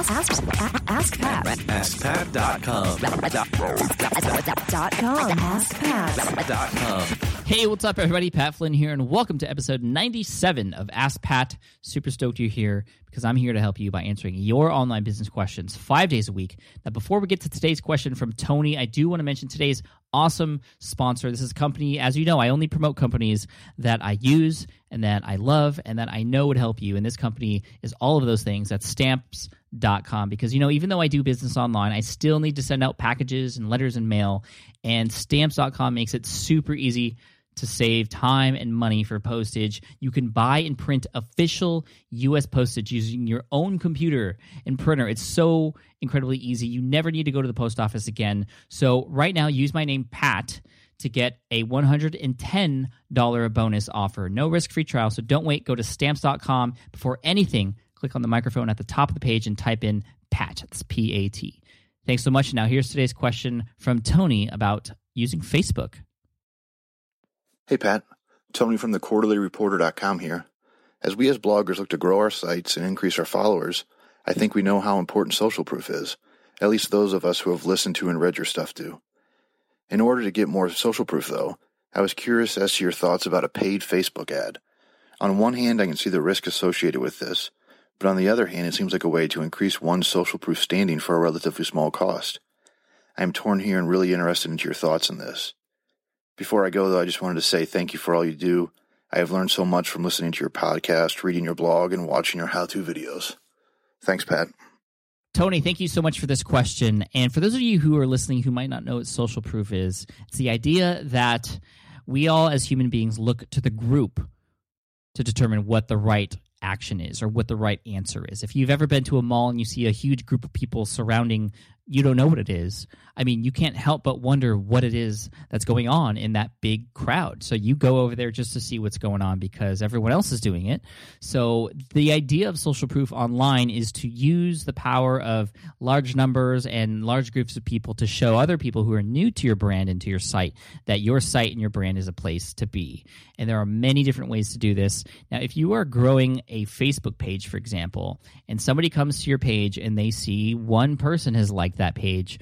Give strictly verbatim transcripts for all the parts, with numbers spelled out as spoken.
ask, ask, ask Pat. ask pat dot com. ask pat dot com. Hey, what's up, everybody? Pat Flynn here, and welcome to episode ninety-seven of Ask Pat. Super stoked you're here, because I'm here to help you by answering your online business questions five days a week. Now, before we get to today's question from Tony, I do want to mention today's awesome sponsor. This is a company, as you know, I only promote companies that I use and that I love and that I know would help you. And this company is all of those things. That's stamps dot com. Because, you know, even though I do business online, I still need to send out packages and letters and mail. And stamps dot com makes it super easy to save time and money for postage. You can buy and print official U S postage using your own computer and printer. It's so incredibly easy. You never need to go to the post office again. So right now, use my name, Pat, to get a one hundred ten dollars bonus offer. No risk-free trial, so don't wait. Go to stamps dot com. Before anything, click on the microphone at the top of the page and type in Pat. That's P A T. Thanks so much. Now here's today's question from Tony about using Facebook. Hey, Pat. Tony from the quarterly reporter dot com here. As we as bloggers look to grow our sites and increase our followers, I think we know how important social proof is, at least those of us who have listened to and read your stuff do. In order to get more social proof, though, I was curious as to your thoughts about a paid Facebook ad. On one hand, I can see the risk associated with this, but on the other hand, it seems like a way to increase one's social proof standing for a relatively small cost. I am torn here and really interested in your thoughts on this. Before I go, though, I just wanted to say thank you for all you do. I have learned so much from listening to your podcast, reading your blog, and watching your how-to videos. Thanks, Pat. Tony, thank you so much for this question. And for those of you who are listening who might not know what social proof is, it's the idea that we all as human beings look to the group to determine what the right action is or what the right answer is. If you've ever been to a mall and you see a huge group of people surrounding, you don't know what it is. I mean, you can't help but wonder what it is that's going on in that big crowd. So you go over there just to see what's going on because everyone else is doing it. So the idea of social proof online is to use the power of large numbers and large groups of people to show other people who are new to your brand and to your site that your site and your brand is a place to be. And there are many different ways to do this. Now, if you are growing a Facebook page, for example, and somebody comes to your page and they see one person has liked that page,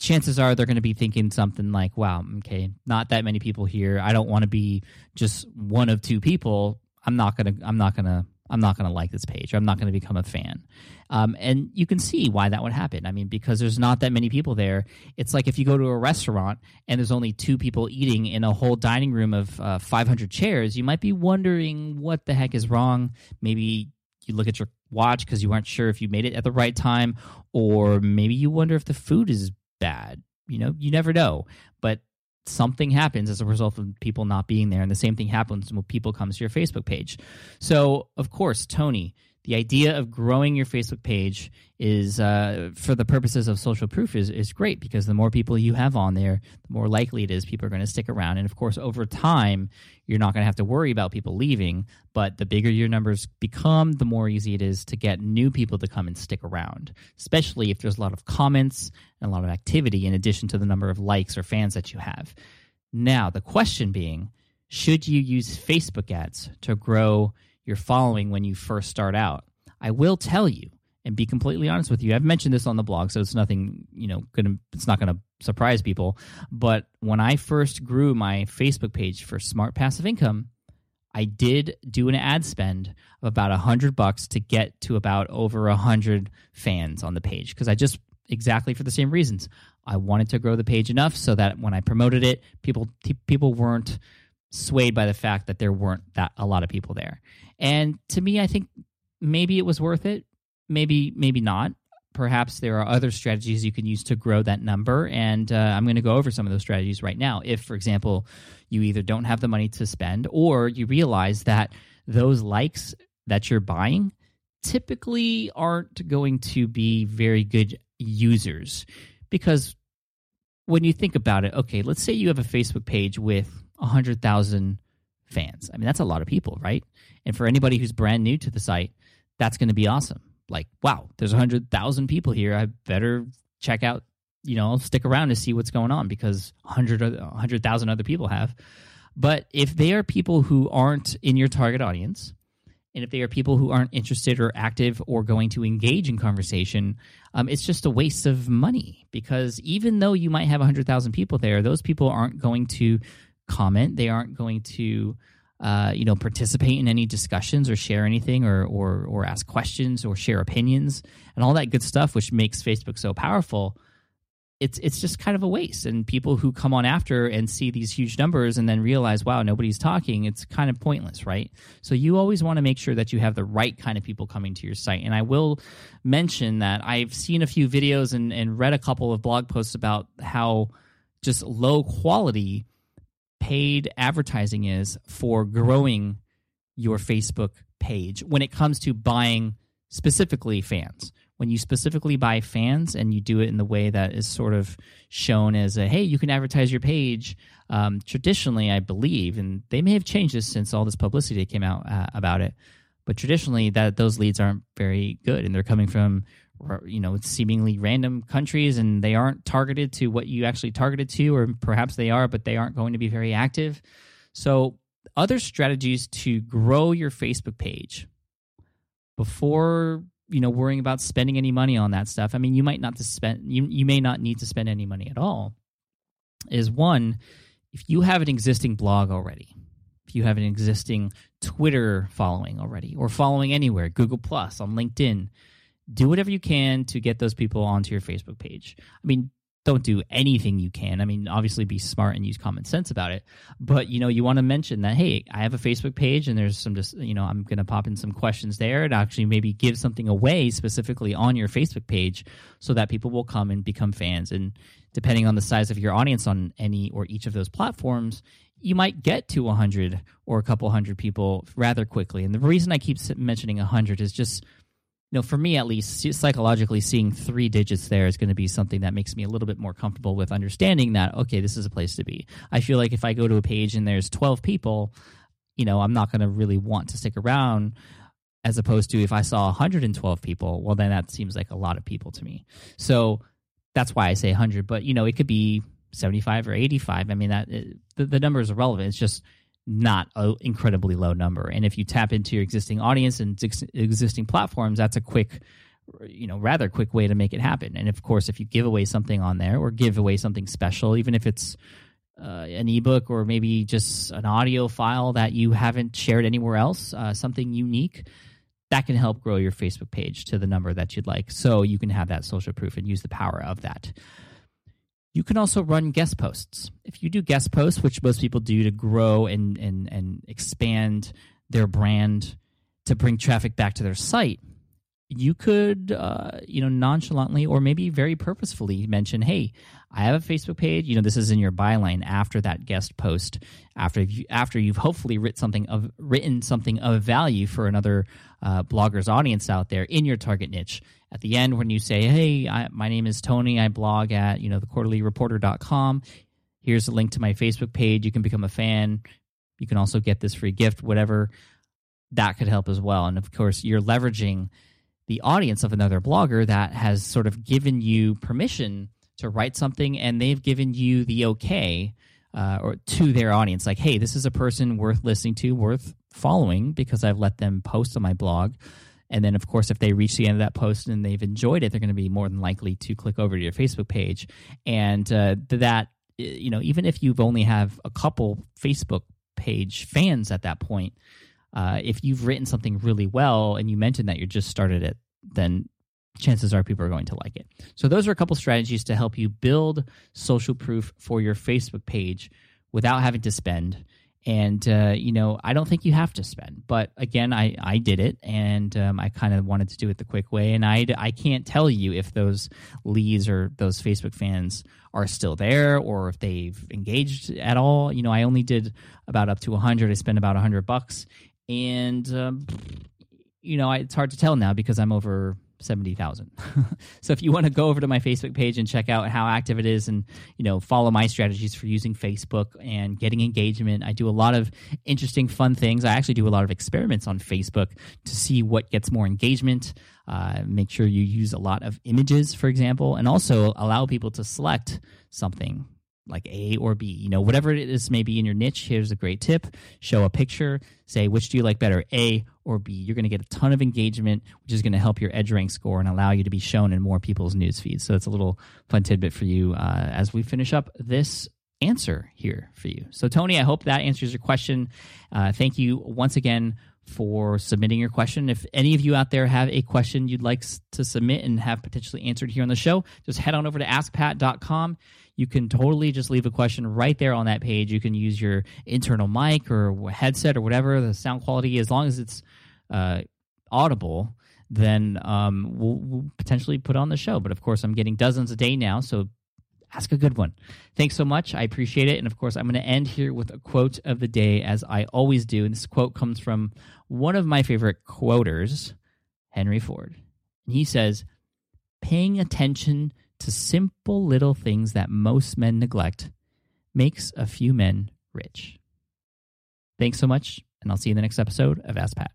chances are they're going to be thinking something like, wow, okay, not that many people here. I don't want to be just one of two people. I'm not going to, I'm not going to, I'm not going to like this page. Or I'm not going to become a fan. Um, and you can see why that would happen. I mean, because there's not that many people there. It's like if you go to a restaurant and there's only two people eating in a whole dining room of uh, five hundred chairs, you might be wondering what the heck is wrong. Maybe you look at your watch because you aren't sure if you made it at the right time, or maybe you wonder if the food is bad. You know, you never know. But something happens as a result of people not being there, and the same thing happens when people come to your Facebook page. So, of course, Tony, the idea of growing your Facebook page is, uh, for the purposes of social proof, is is great, because the more people you have on there, the more likely it is people are going to stick around. And, of course, over time, you're not going to have to worry about people leaving, but the bigger your numbers become, the more easy it is to get new people to come and stick around, especially if there's a lot of comments and a lot of activity in addition to the number of likes or fans that you have. Now, the question being, should you use Facebook ads to grow your following when you first start out? I will tell you, and be completely honest with you, I've mentioned this on the blog, so it's nothing, you know, gonna, it's not going to surprise people, but when I first grew my Facebook page for Smart Passive Income, I did do an ad spend of about one hundred bucks to get to about over one hundred fans on the page, because I just, exactly for the same reasons, I wanted to grow the page enough so that when I promoted it, people people weren't swayed by the fact that there weren't that a lot of people there. And to me, I think maybe it was worth it. Maybe, maybe not. Perhaps there are other strategies you can use to grow that number. And uh, I'm going to go over some of those strategies right now. If, for example, you either don't have the money to spend, or you realize that those likes that you're buying typically aren't going to be very good users. Because when you think about it, okay, let's say you have a Facebook page with one hundred thousand fans. I mean, that's a lot of people, right? And for anybody who's brand new to the site, that's going to be awesome. Like, wow, there's one hundred thousand people here. I better check out, you know, stick around to see what's going on, because one hundred thousand other people have. But if they are people who aren't in your target audience And if they are people who aren't interested or active or going to engage in conversation, um, it's just a waste of money, because even though you might have one hundred thousand people there, those people aren't going to comment. They aren't going to uh, you know, participate in any discussions or share anything or, or, or ask questions or share opinions and all that good stuff, which makes Facebook so powerful. It's it's just kind of a waste. And people who come on after and see these huge numbers and then realize, wow, nobody's talking, it's kind of pointless, right? So you always want to make sure that you have the right kind of people coming to your site. And I will mention that I've seen a few videos and, and read a couple of blog posts about how just low quality paid advertising is for growing your Facebook page when it comes to buying specifically fans. When you specifically buy fans and you do it in the way that is sort of shown as a, hey, you can advertise your page. Um, traditionally, I believe, and they may have changed this since all this publicity came out uh, about it, but traditionally that those leads aren't very good, and they're coming from, you know, seemingly random countries, and they aren't targeted to what you actually targeted to, or perhaps they are, but they aren't going to be very active. So other strategies to grow your Facebook page before you know, worrying about spending any money on that stuff. I mean, you might not to spend, you, you may not need to spend any money at all. Is one, if you have an existing blog already, if you have an existing Twitter following already, or following anywhere, Google Plus, on LinkedIn, do whatever you can to get those people onto your Facebook page. I mean, don't do anything you can. I mean, obviously be smart and use common sense about it. But, you know, you want to mention that, hey, I have a Facebook page and there's some, just, you know, I'm going to pop in some questions there and actually maybe give something away specifically on your Facebook page so that people will come and become fans. And depending on the size of your audience on any or each of those platforms, you might get to one hundred or a couple hundred people rather quickly. And the reason I keep mentioning one hundred is just, you know, for me at least, psychologically seeing three digits there is going to be something that makes me a little bit more comfortable with understanding that, okay, this is a place to be. I feel like if I go to a page and there's twelve people, you know, I'm not going to really want to stick around, as opposed to if I saw one hundred twelve people, well, then that seems like a lot of people to me. So that's why I say one hundred, but, you know, it could be seventy-five or eighty-five. I mean, that it, the, the number is irrelevant. It's just not an incredibly low number. And if you tap into your existing audience and ex- existing platforms, that's a quick, you know, rather quick way to make it happen. And of course, if you give away something on there or give away something special, even if it's uh, an ebook or maybe just an audio file that you haven't shared anywhere else, uh, something unique, that can help grow your Facebook page to the number that you'd like. So you can have that social proof and use the power of that. You can also run guest posts. If you do guest posts, which most people do to grow and, and, and expand their brand to bring traffic back to their site, you could uh, you know, nonchalantly or maybe very purposefully mention, hey, I have a Facebook page. You know, this is in your byline after that guest post, after, you, after you've hopefully written something of, written something of value for another uh, blogger's audience out there in your target niche. At the end, when you say, hey, I, my name is Tony, I blog at, you know, the quarterly reporter dot com. Here's a link to my Facebook page. You can become a fan. You can also get this free gift, whatever. That could help as well. And of course, you're leveraging the audience of another blogger that has sort of given you permission to write something, and they've given you the okay uh, or to their audience. Like, hey, this is a person worth listening to, worth following, because I've let them post on my blog. And then, of course, if they reach the end of that post and they've enjoyed it, they're going to be more than likely to click over to your Facebook page. And uh, that, you know, even if you've only have a couple Facebook page fans at that point, uh, if you've written something really well and you mentioned that you just started it, then chances are people are going to like it. So those are a couple strategies to help you build social proof for your Facebook page without having to spend. And, uh, you know, I don't think you have to spend. But again, I, I did it, and um, I kind of wanted to do it the quick way. And I, I can't tell you if those leads or those Facebook fans are still there or if they've engaged at all. You know, I only did about up to one hundred. I spent about one hundred bucks. And, um, you know, I, it's hard to tell now because I'm over seventy thousand. So if you want to go over to my Facebook page and check out how active it is and, you know, follow my strategies for using Facebook and getting engagement, I do a lot of interesting, fun things. I actually do a lot of experiments on Facebook to see what gets more engagement. Uh, make sure you use a lot of images, for example, and also allow people to select something like A or B, you know, whatever it is maybe in your niche. Here's a great tip. Show a picture, say, which do you like better, A or B? You're going to get a ton of engagement, which is going to help your EdgeRank score and allow you to be shown in more people's news feeds. So it's a little fun tidbit for you uh, as we finish up this answer here for you. So Tony, I hope that answers your question. Uh, thank you once again for submitting your question. If any of you out there have a question you'd like to submit and have potentially answered here on the show, just head on over to ask pat dot com. You can totally just leave a question right there on that page. You can use your internal mic or headset or whatever the sound quality, as long as it's uh, audible, then um, we'll, we'll potentially put on the show. But of course, I'm getting dozens a day now, so ask a good one. Thanks so much. I appreciate it. And of course, I'm going to end here with a quote of the day, as I always do. And this quote comes from one of my favorite quoters, Henry Ford. And he says, "Paying attention to simple little things that most men neglect makes a few men rich." Thanks so much, and I'll see you in the next episode of Ask Pat.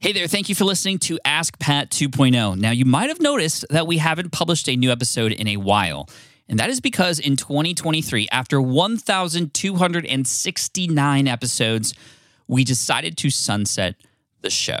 Hey there, thank you for listening to Ask Pat two point oh. Now, you might have noticed that we haven't published a new episode in a while, and that is because in twenty twenty-three, after one thousand two hundred sixty-nine episodes, we decided to sunset the show,